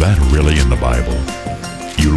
that really in the Bible? You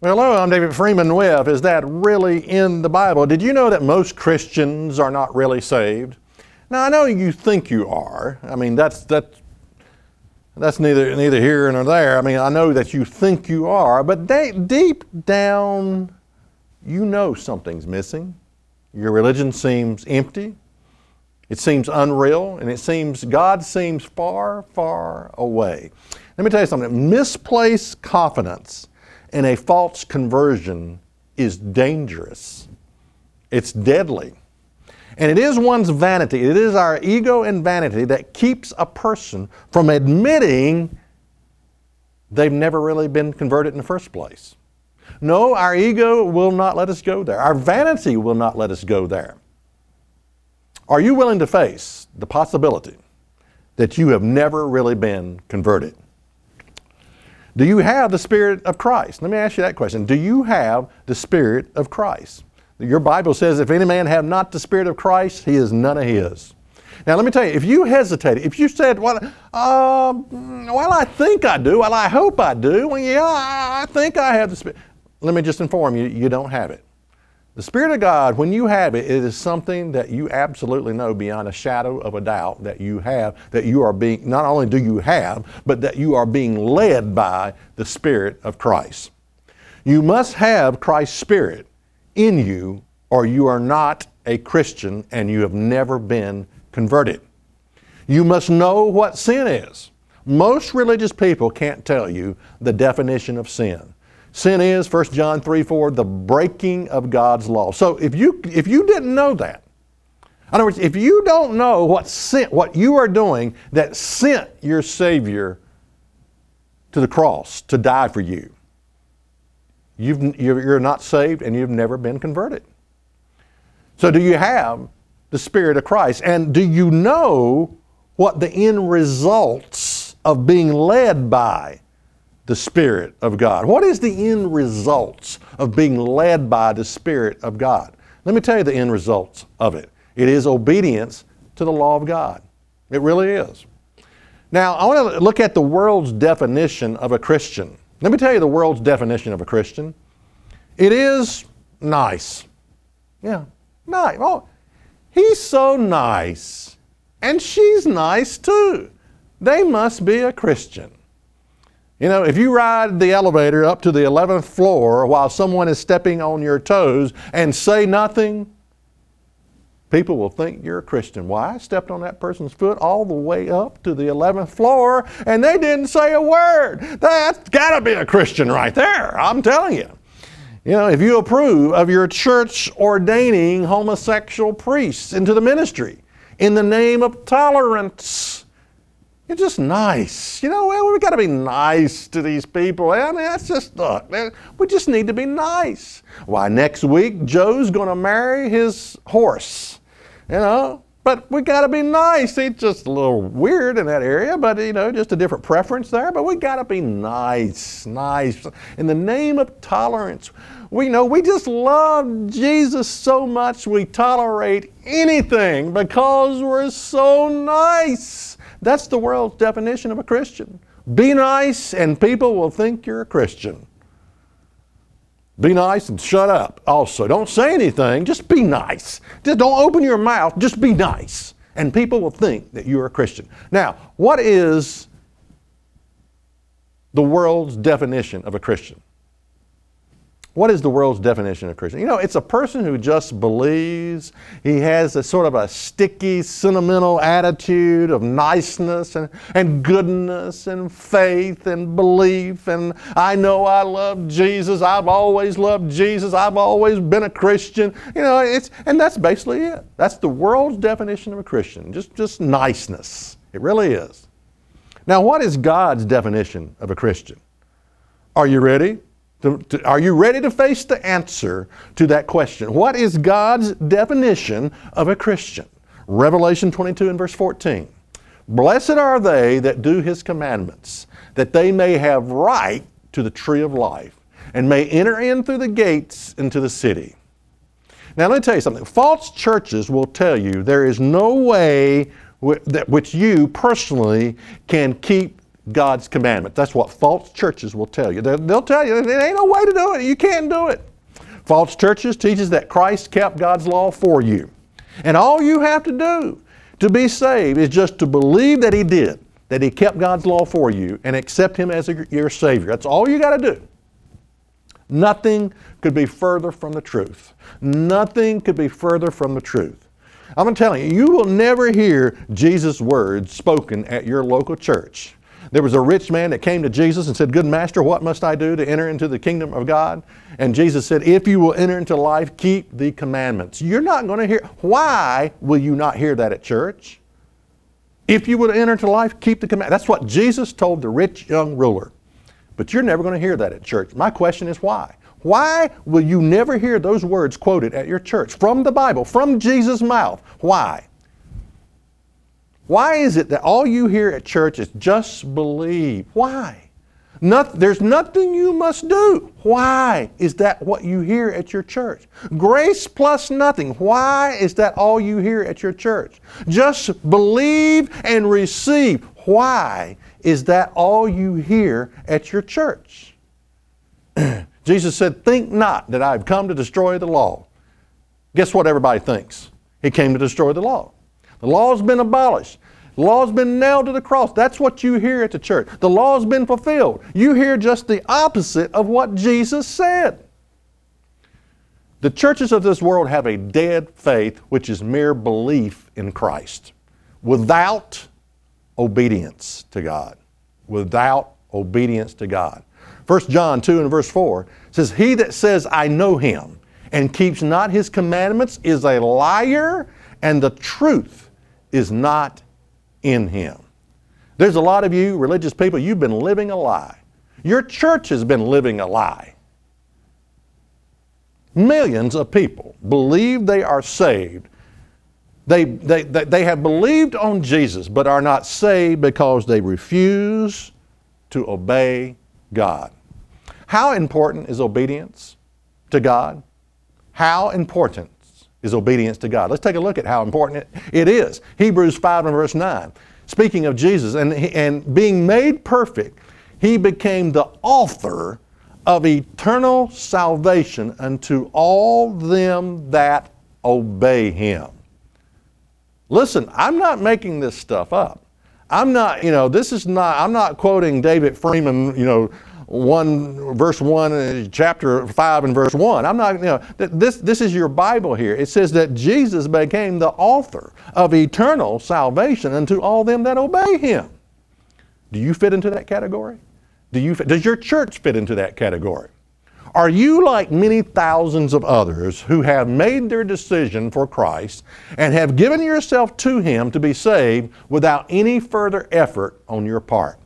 Well, hello, I'm David Freeman Webb. Is that really in the Bible? Did you know that most Christians are not really saved? Now, I know you think you are. I mean, that's neither here nor there. I mean, I know that you think you are, but deep down, you know something's missing. Your religion seems empty. It seems unreal, and it seems God seems far, far away. Let me tell you something. Misplaced confidence and a false conversion is dangerous. It's deadly. And it is one's vanity, it is our ego and vanity that keeps a person from admitting they've never really been converted in the first place. No, our ego will not let us go there. Our vanity will not let us go there. Are you willing to face the possibility that you have never really been converted? Do you have the Spirit of Christ? Let me ask you that question. Do you have the Spirit of Christ? Your Bible says, if any man have not the Spirit of Christ, he is none of his. Now let me tell you, if you hesitated, if you said, well, I think I do, well, I hope I do, well, yeah, I think I have the Spirit. Let me just inform you, you don't have it. The Spirit of God, when you have it, it is something that you absolutely know beyond a shadow of a doubt that you have, that you are being, not only do you have, but that you are being led by the Spirit of Christ. You must have Christ's Spirit in you, or you are not a Christian and you have never been converted. You must know what sin is. Most religious people can't tell you the definition of sin. Sin is, 1 John 3:4, the breaking of God's law. So if you didn't know that, in other words, if you don't know what you are doing that sent your Savior to the cross to die for you, you're not saved and you've never been converted. So do you have the Spirit of Christ? And do you know what the end results of being led by the Spirit of God? What is the end results of being led by the Spirit of God? Let me tell you the end results of it. It is obedience to the law of God. It really is. Now, I want to look at the world's definition of a Christian. Let me tell you the world's definition of a Christian. It is nice. Yeah, nice. Oh, he's so nice, and she's nice too. They must be a Christian. You know, if you ride the elevator up to the 11th floor while someone is stepping on your toes and say nothing, people will think you're a Christian. Why? I stepped on that person's foot all the way up to the 11th floor and they didn't say a word. That's got to be a Christian right there, I'm telling you. You know, if you approve of your church ordaining homosexual priests into the ministry in the name of tolerance, you're just nice. You know, well, we've got to be nice to these people. I mean, that's just, look, we just need to be nice. Why, next week, Joe's going to marry his horse, you know, but we got to be nice. He's just a little weird in that area, but, you know, just a different preference there, but we got to be nice. In the name of tolerance, we know we just love Jesus so much we tolerate anything because we're so nice. That's the world's definition of a Christian. Be nice and people will think you're a Christian. Be nice and shut up also. Don't say anything, just be nice. Just don't open your mouth, just be nice. And people will think that you're a Christian. Now, what is the world's definition of a Christian? What is the world's definition of Christian? You know, it's a person who just believes. He has a sort of a sticky, sentimental attitude of niceness and goodness and faith and belief. And I know I love Jesus. I've always loved Jesus. I've always been a Christian. You know, and that's basically it. That's the world's definition of a Christian. Just niceness. It really is. Now, what is God's definition of a Christian? Are you ready? Are you ready to face the answer to that question? What is God's definition of a Christian? Revelation 22 and verse 14. Blessed are they that do His commandments, that they may have right to the tree of life, and may enter in through the gates into the city. Now let me tell you something. False churches will tell you there is no way that which you personally can keep God's commandment. That's what false churches will tell you. They'll tell you there ain't no way to do it. You can't do it. False churches teaches that Christ kept God's law for you. And all you have to do to be saved is just to believe that He did, that He kept God's law for you, and accept Him as your Savior. That's all you got to do. Nothing could be further from the truth. Nothing could be further from the truth. I'm telling you, you will never hear Jesus' words spoken at your local church. There was a rich man that came to Jesus and said, "Good master, what must I do to enter into the kingdom of God?" And Jesus said, "If you will enter into life, keep the commandments." You're not going to hear. Why will you not hear that at church? If you will enter into life, keep the commandments. That's what Jesus told the rich young ruler. But you're never going to hear that at church. My question is why? Why will you never hear those words quoted at your church from the Bible, from Jesus' mouth? Why? Why is it that all you hear at church is just believe? Why? There's nothing you must do. Why is that what you hear at your church? Grace plus nothing. Why is that all you hear at your church? Just believe and receive. Why is that all you hear at your church? Jesus said, "Think not that I have come to destroy the law." Guess what everybody thinks? He came to destroy the law. The law's been abolished. The law's been nailed to the cross. That's what you hear at the church. The law's been fulfilled. You hear just the opposite of what Jesus said. The churches of this world have a dead faith, which is mere belief in Christ, without obedience to God. Without obedience to God. 1 John 2 and verse 4 says, "He that says, I know Him, and keeps not His commandments is a liar, and the truth is not in him." There's a lot of you religious people, you've been living a lie. Your church has been living a lie. Millions of people believe they are saved. They have believed on Jesus, but are not saved because they refuse to obey God. How important is obedience to God? How important is obedience to God? Let's take a look at how important it is. Hebrews 5 and verse 9. Speaking of Jesus and being made perfect, He became the author of eternal salvation unto all them that obey Him. Listen, I'm not making this stuff up. I'm not quoting David Freeman, verse 1, chapter 5 and verse 1. This is your Bible here. It says that Jesus became the author of eternal salvation unto all them that obey Him. Do you fit into that category? Does your church fit into that category? Are you like many thousands of others who have made their decision for Christ and have given yourself to Him to be saved without any further effort on your part?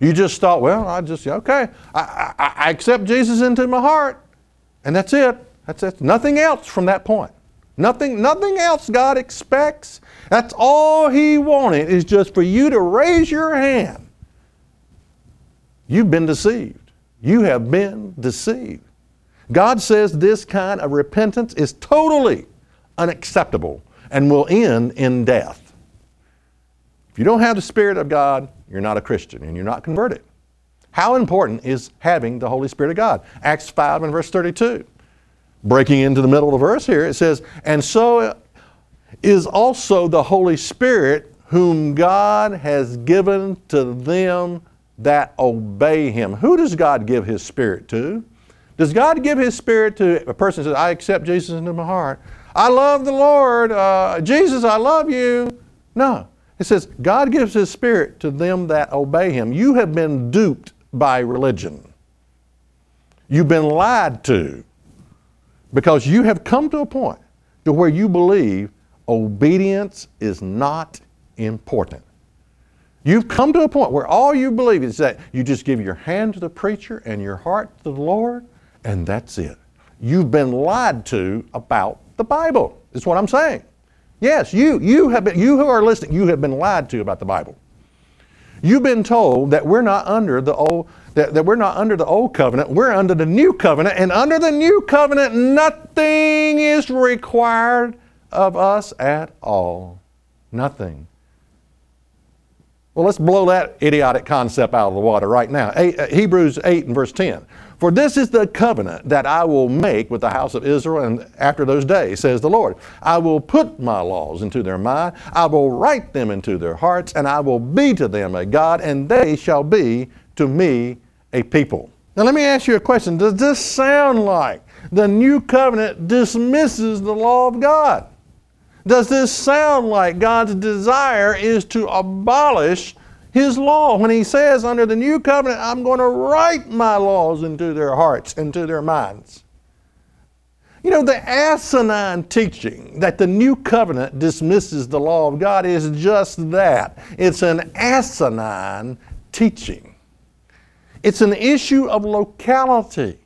You just thought, well, I accept Jesus into my heart, and that's it. That's nothing else from that point. Nothing else God expects. That's all He wanted, is just for you to raise your hand. You've been deceived. You have been deceived. God says this kind of repentance is totally unacceptable and will end in death. If you don't have the Spirit of God, you're not a Christian and you're not converted. How important is having the Holy Spirit of God? Acts 5 and verse 32. Breaking into the middle of the verse here, it says, "And so is also the Holy Spirit, whom God has given to them that obey Him." Who does God give His Spirit to? Does God give His Spirit to a person who says, "I accept Jesus into my heart. I love the Lord. Jesus, I love you." No. It says, God gives His Spirit to them that obey Him. You have been duped by religion. You've been lied to, because you have come to a point to where you believe obedience is not important. You've come to a point where all you believe is that you just give your hand to the preacher and your heart to the Lord, and that's it. You've been lied to about the Bible, is what I'm saying. Yes, you who are listening, you have been lied to about the Bible. You've been told that we're not under the old, that we're not under the old covenant, we're under the new covenant, and under the new covenant, nothing is required of us at all. Nothing. Well, let's blow that idiotic concept out of the water right now. Hebrews 8 and verse 10. For this is the covenant that I will make with the house of Israel and after those days, says the Lord. I will put my laws into their mind. I will write them into their hearts, and I will be to them a God, and they shall be to me a people. Now let me ask you a question. Does this sound like the new covenant dismisses the law of God? Does this sound like God's desire is to abolish His law when He says under the new covenant, I'm going to write my laws into their hearts and to their minds? You know, the asinine teaching that the new covenant dismisses the law of God is just that. It's an asinine teaching. It's an issue of locality.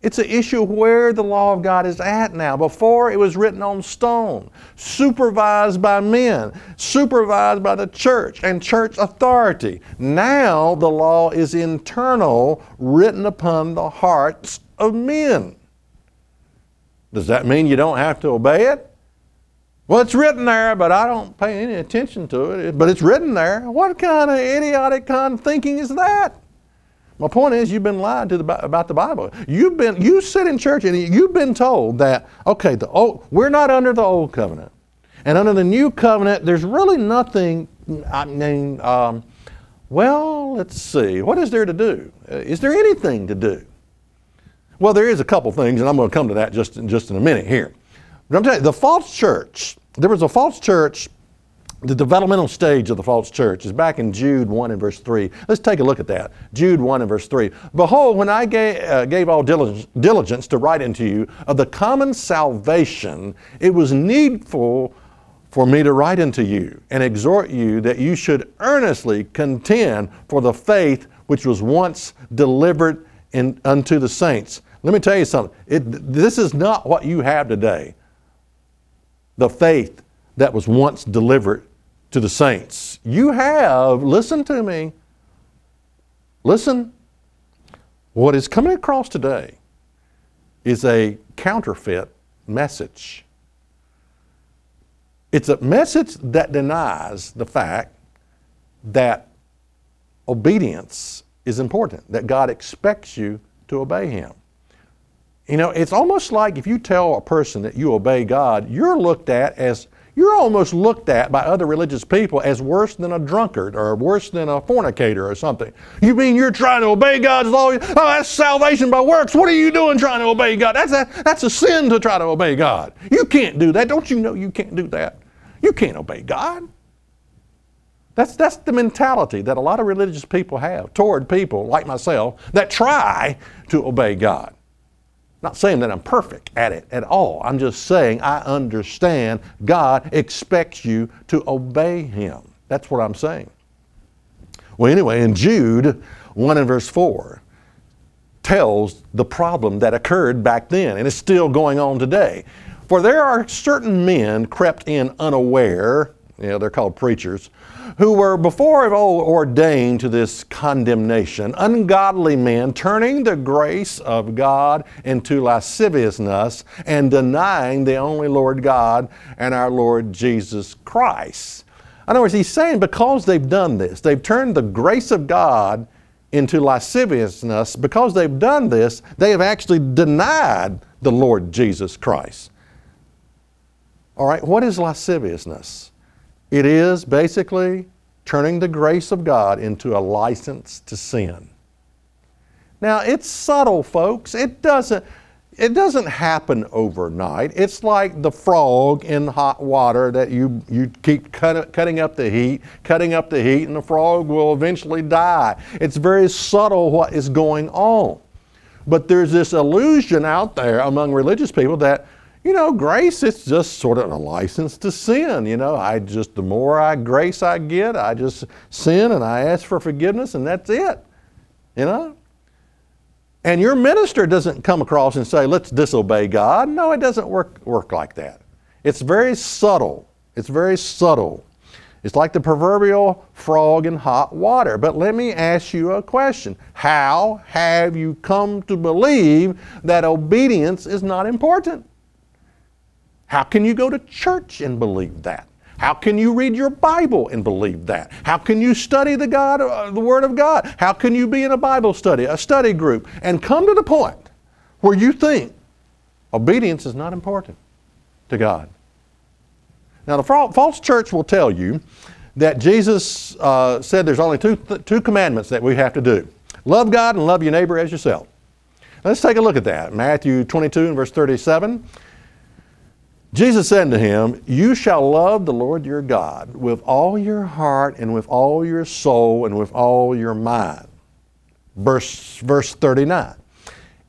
It's an issue of where the law of God is at now. Before, it was written on stone, supervised by men, supervised by the church and church authority. Now, the law is internal, written upon the hearts of men. Does that mean you don't have to obey it? Well, it's written there, but I don't pay any attention to it. But it's written there. What kind of idiotic kind of thinking is that? My point is, you've been lied to about the Bible. You sit in church and you've been told that, okay, we're not under the old covenant. And under the new covenant, there's really nothing, I mean, well, let's see. What is there to do? Is there anything to do? Well, there is a couple things, and I'm going to come to that just in a minute here. But I'm telling you, the developmental stage of the false church is back in Jude 1 and verse 3. Let's take a look at that. Jude 1 and verse 3. Behold, when I gave all diligence to write unto you of the common salvation, it was needful for me to write unto you and exhort you that you should earnestly contend for the faith which was once delivered unto the saints. Let me tell you something. This is not what you have today. The faith that was once delivered to the saints. You have, listen to me, listen, what is coming across today is a counterfeit message. It's a message that denies the fact that obedience is important, that God expects you to obey Him. You know, it's almost like if you tell a person that you obey God, you're almost looked at by other religious people as worse than a drunkard or worse than a fornicator or something. You mean you're trying to obey God's law? Oh, that's salvation by works. What are you doing trying to obey God? That's a sin to try to obey God. You can't do that. Don't you know you can't do that? You can't obey God. That's the mentality that a lot of religious people have toward people like myself that try to obey God. Not saying that I'm perfect at it at all. I'm just saying I understand God expects you to obey Him. That's what I'm saying. Well, anyway, in Jude 1 and verse 4 tells the problem that occurred back then, and it's still going on today. For there are certain men crept in unaware, they're called preachers, who were before of old ordained to this condemnation, ungodly men turning the grace of God into lasciviousness and denying the only Lord God and our Lord Jesus Christ. In other words, he's saying because they've done this, they've turned the grace of God into lasciviousness. Because they've done this, they have actually denied the Lord Jesus Christ. All right, what is lasciviousness? It is basically turning the grace of God into a license to sin. Now, it's subtle, folks. It doesn't happen overnight. It's like the frog in hot water that you keep cutting up the heat, and the frog will eventually die. It's very subtle what is going on. But there's this illusion out there among religious people that You know, grace, it's just sort of a license to sin. You know, the more grace I get, I just sin and I ask for forgiveness and that's it. You know? And your minister doesn't come across and say, let's disobey God. No, it doesn't work like that. It's very subtle. It's very subtle. It's like the proverbial frog in hot water. But let me ask you a question. How have you come to believe that obedience is not important? How can you go to church and believe that? How can you read your Bible and believe that? How can you study the Word of God? How can you be in a Bible study, a study group, and come to the point where you think obedience is not important to God? Now, the false church will tell you that Jesus said there's only two commandments that we have to do. Love God and love your neighbor as yourself. Let's take a look at that. Matthew 22 and verse 37. Jesus said to him, you shall love the Lord your God with all your heart and with all your soul and with all your mind. Verse 39.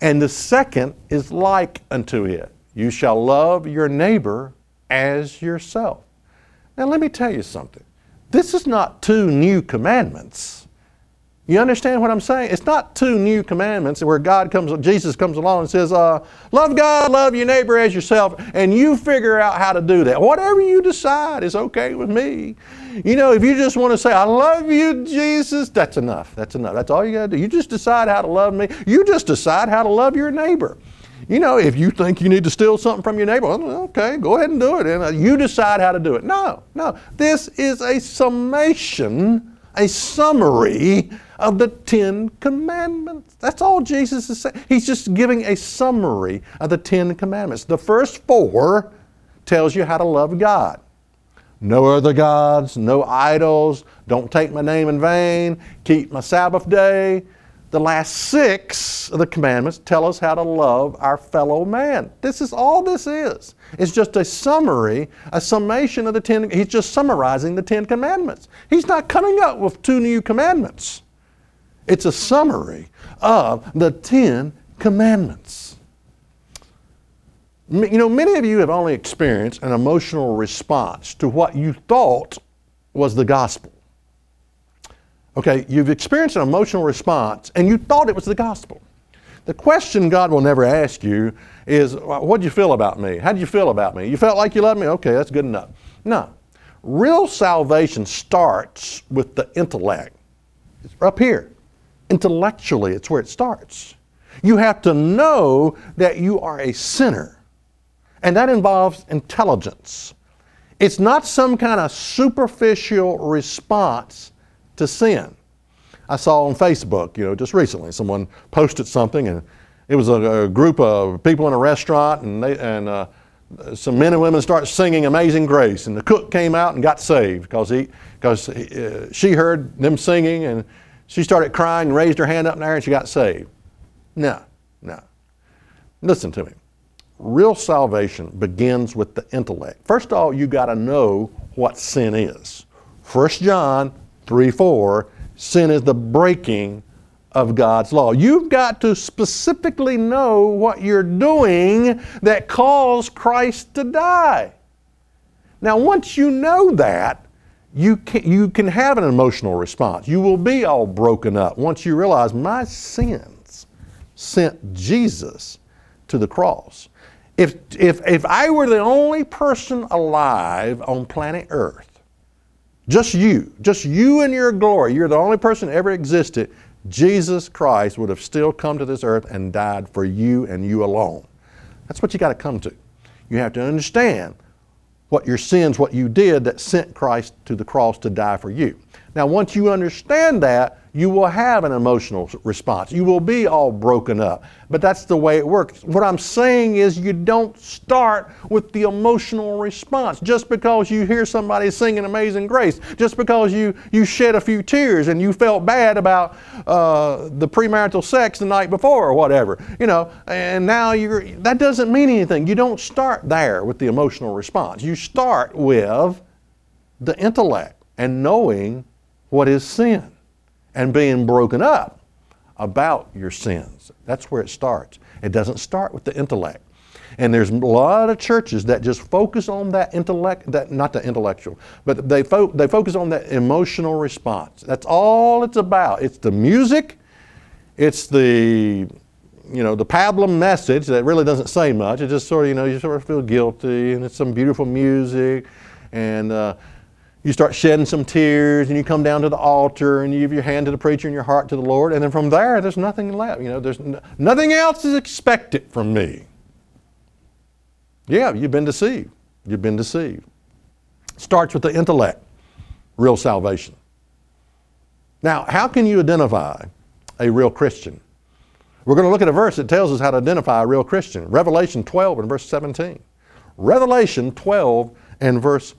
And the second is like unto it. You shall love your neighbor as yourself. Now let me tell you something. This is not two new commandments. You understand what I'm saying? It's not two new commandments where Jesus comes along and says, love God, love your neighbor as yourself, and you figure out how to do that. Whatever you decide is okay with me. You know, if you just want to say, I love you, Jesus, that's enough. That's enough. That's all you got to do. You just decide how to love me. You just decide how to love your neighbor. You know, if you think you need to steal something from your neighbor, okay, go ahead and do it. And you decide how to do it. No. This is a summation, a summary of the Ten Commandments. That's all Jesus is saying. He's just giving a summary of the Ten Commandments. The first four tells you how to love God. No other gods, no idols, don't take my name in vain, keep my Sabbath day. The last six of the commandments tell us how to love our fellow man. This is all this is. It's just a summary, a summation of the Ten. He's just summarizing the Ten Commandments. He's not coming up with two new commandments. It's a summary of the Ten Commandments. You know, many of you have only experienced an emotional response to what you thought was the gospel. Okay, you've experienced an emotional response and you thought it was the gospel. The question God will never ask you is, what did you feel about me? How did you feel about me? You felt like you loved me? Okay, that's good enough. No. Real salvation starts with the intellect. It's up here. Intellectually, it's where it starts. You have to know that you are a sinner. And that involves intelligence. It's not some kind of superficial response to sin. I saw on Facebook, you know, just recently, someone posted something, and it was a group of people in a restaurant, and some men and women started singing Amazing Grace, and the cook came out and got saved because she heard them singing, and she started crying and raised her hand up in the air, and she got saved. No. Listen to me. Real salvation begins with the intellect. First of all, you got to know what sin is. 1 John 3:4, sin is the breaking of God's law. You've got to specifically know what you're doing that caused Christ to die. Now, once you know that, you can have an emotional response. You will be all broken up once you realize my sins sent Jesus to the cross. If I were the only person alive on planet Earth, just you in your glory, you're the only person that ever existed, Jesus Christ would have still come to this earth and died for you and you alone. That's what you got to come to. You have to understand what your sins, what you did that sent Christ to the cross to die for you. Now, once you understand that, you will have an emotional response. You will be all broken up. But that's the way it works. What I'm saying is you don't start with the emotional response. Just because you hear somebody singing Amazing Grace, just because you shed a few tears and you felt bad about the premarital sex the night before or whatever, you know, and now that doesn't mean anything. You don't start there with the emotional response. You start with the intellect and knowing what is sin and being broken up about your sins. That's where it starts. It doesn't start with the intellect. And there's a lot of churches that just focus on that they focus on that emotional response. That's all it's about. It's the music, it's the, the pablum message that really doesn't say much. It just sort of, you sort of feel guilty, and it's some beautiful music, and you start shedding some tears, and you come down to the altar, and you give your hand to the preacher and your heart to the Lord, and then from there, there's nothing left. There's nothing else is expected from me. Yeah, you've been deceived. You've been deceived. Starts with the intellect, real salvation. Now, how can you identify a real Christian? We're going to look at a verse that tells us how to identify a real Christian. Revelation 12 and verse 17. Revelation 12 and verse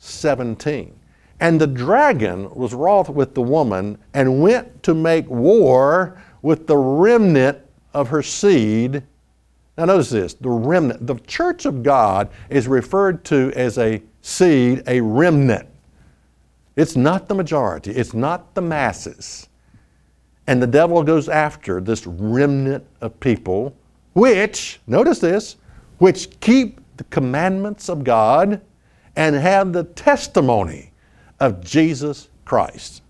17. And the dragon was wroth with the woman and went to make war with the remnant of her seed. Now notice this, the remnant. The church of God is referred to as a seed, a remnant. It's not the majority. It's not the masses. And the devil goes after this remnant of people, which, notice this, which keep the commandments of God and have the testimony of Jesus Christ.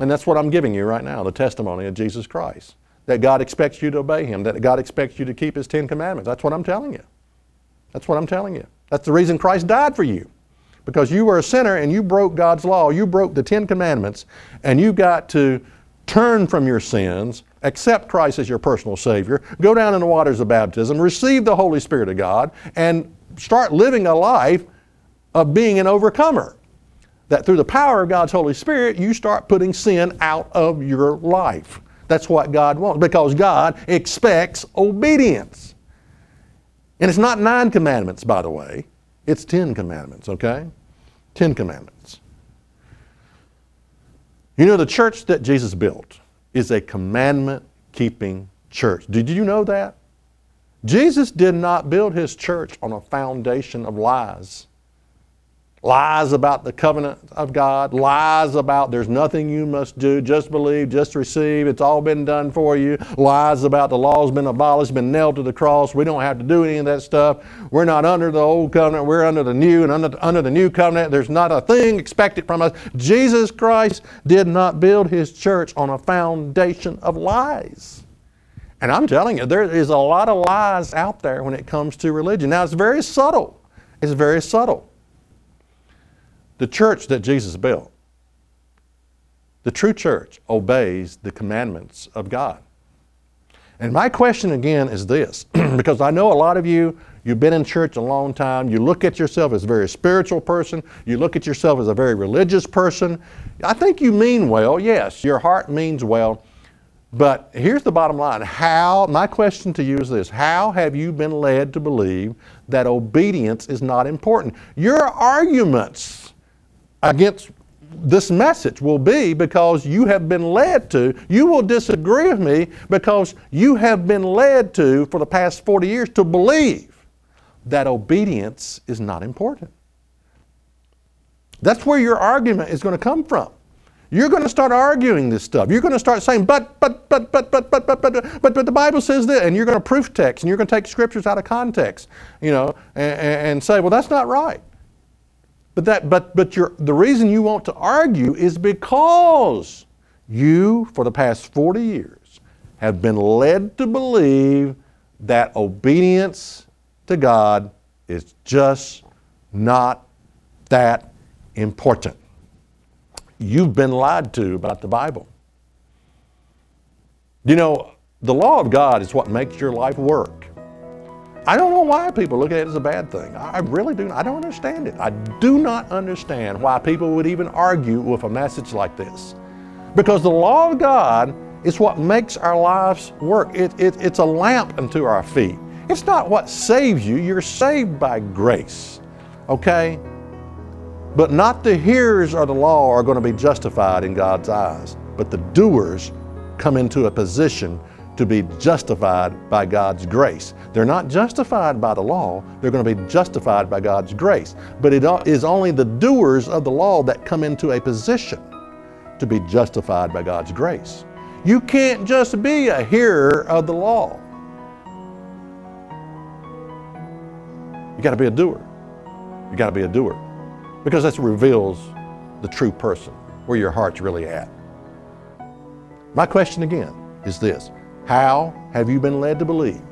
And that's what I'm giving you right now, the testimony of Jesus Christ. That God expects you to obey Him, that God expects you to keep His 10 commandments. That's what I'm telling you. That's what I'm telling you. That's the reason Christ died for you. Because you were a sinner and you broke God's law, you broke the 10 commandments, and you got to turn from your sins, accept Christ as your personal Savior, go down in the waters of baptism, receive the Holy Spirit of God, and start living a life of being an overcomer. That through the power of God's Holy Spirit, you start putting sin out of your life. That's what God wants, because God expects obedience. And it's not 9 commandments, by the way. It's 10 commandments, okay? 10 commandments. The church that Jesus built is a commandment-keeping church. Did you know that? Jesus did not build His church on a foundation of lies. Lies about the covenant of God, lies about there's nothing you must do, just believe, just receive, it's all been done for you, lies about the law's been abolished, been nailed to the cross, we don't have to do any of that stuff, we're not under the old covenant, we're under the new, and under the new covenant, there's not a thing expected from us. Jesus Christ did not build His church on a foundation of lies. And I'm telling you, there is a lot of lies out there when it comes to religion. Now, it's very subtle. It's very subtle. The church that Jesus built, the true church, obeys the commandments of God. And my question again is this, because I know a lot of you, you've been in church a long time, you look at yourself as a very spiritual person, you look at yourself as a very religious person. I think you mean well, yes, your heart means well, but here's the bottom line. My question to you is this, how have you been led to believe that obedience is not important? Your arguments against this message will be because you have been led to, you will disagree with me because you have been led to, for the past 40 years, to believe that obedience is not important. That's where your argument is going to come from. You're going to start arguing this stuff. You're going to start saying, but the Bible says this, and you're going to proof text, and you're going to take scriptures out of context, and say, well, that's not right. But the reason you want to argue is because you, for the past 40 years, have been led to believe that obedience to God is just not that important. You've been lied to about the Bible. The law of God is what makes your life work. I don't know why people look at it as a bad thing. I really do. I don't understand it. I do not understand why people would even argue with a message like this. Because the law of God is what makes our lives work. It's a lamp unto our feet. It's not what saves you. You're saved by grace. Okay? But not the hearers of the law are going to be justified in God's eyes. But the doers come into a position to be justified by God's grace. They're not justified by the law, they're going to be justified by God's grace. But it is only the doers of the law that come into a position to be justified by God's grace. You can't just be a hearer of the law. got to be a doer. You got to be a doer, because that reveals the true person, where your heart's really at. My question again is this: how have you been led to believe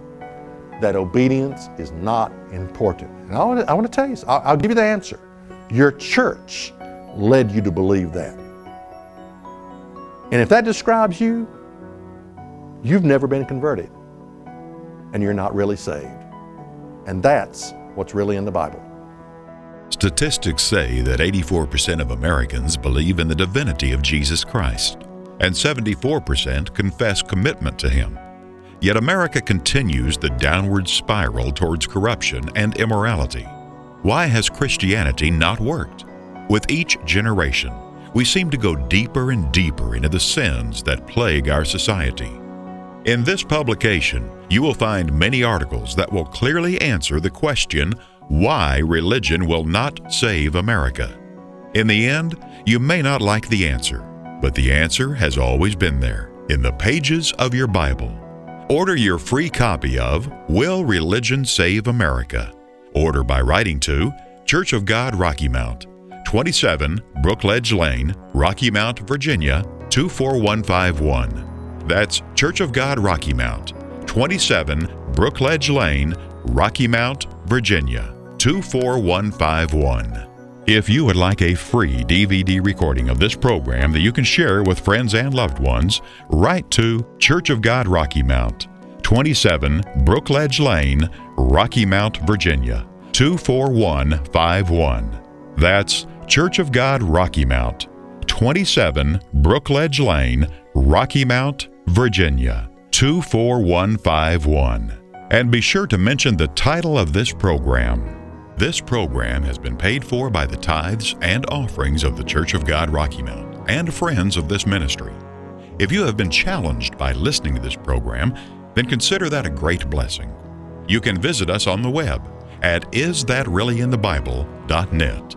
that obedience is not important? And I want to tell you, I'll give you the answer. Your church led you to believe that. And if that describes you, you've never been converted, and you're not really saved. And that's what's really in the Bible. Statistics say that 84% of Americans believe in the divinity of Jesus Christ, and 74% confess commitment to Him. Yet America continues the downward spiral towards corruption and immorality. Why has Christianity not worked? With each generation, we seem to go deeper and deeper into the sins that plague our society. In this publication, you will find many articles that will clearly answer the question, why religion will not save America. In the end, you may not like the answer, but the answer has always been there, in the pages of your Bible. Order your free copy of Will Religion Save America? Order by writing to Church of God Rocky Mount, 27 Brookledge Lane, Rocky Mount, Virginia, 24151. That's Church of God Rocky Mount, 27 Brookledge Lane, Rocky Mount, Virginia, 24151. If you would like a free DVD recording of this program that you can share with friends and loved ones, write to Church of God Rocky Mount, 27 Brookledge Lane, Rocky Mount, Virginia, 24151. That's Church of God Rocky Mount, 27 Brookledge Lane, Rocky Mount, Virginia, 24151. And be sure to mention the title of this program. This program has been paid for by the tithes and offerings of the Church of God Rocky Mount and friends of this ministry. If you have been challenged by listening to this program, then consider that a great blessing. You can visit us on the web at isthatreallyinthebible.net.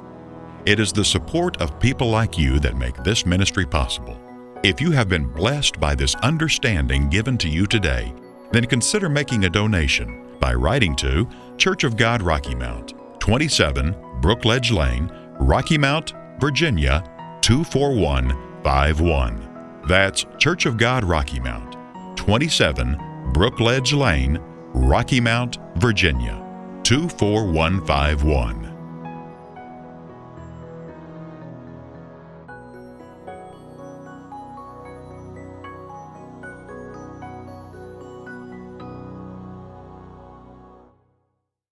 It is the support of people like you that make this ministry possible. If you have been blessed by this understanding given to you today, then consider making a donation by writing to Church of God Rocky Mount, 27 Brookledge Lane, Rocky Mount, Virginia, 24151. That's Church of God Rocky Mount, 27 Brookledge Lane, Rocky Mount, Virginia, 24151.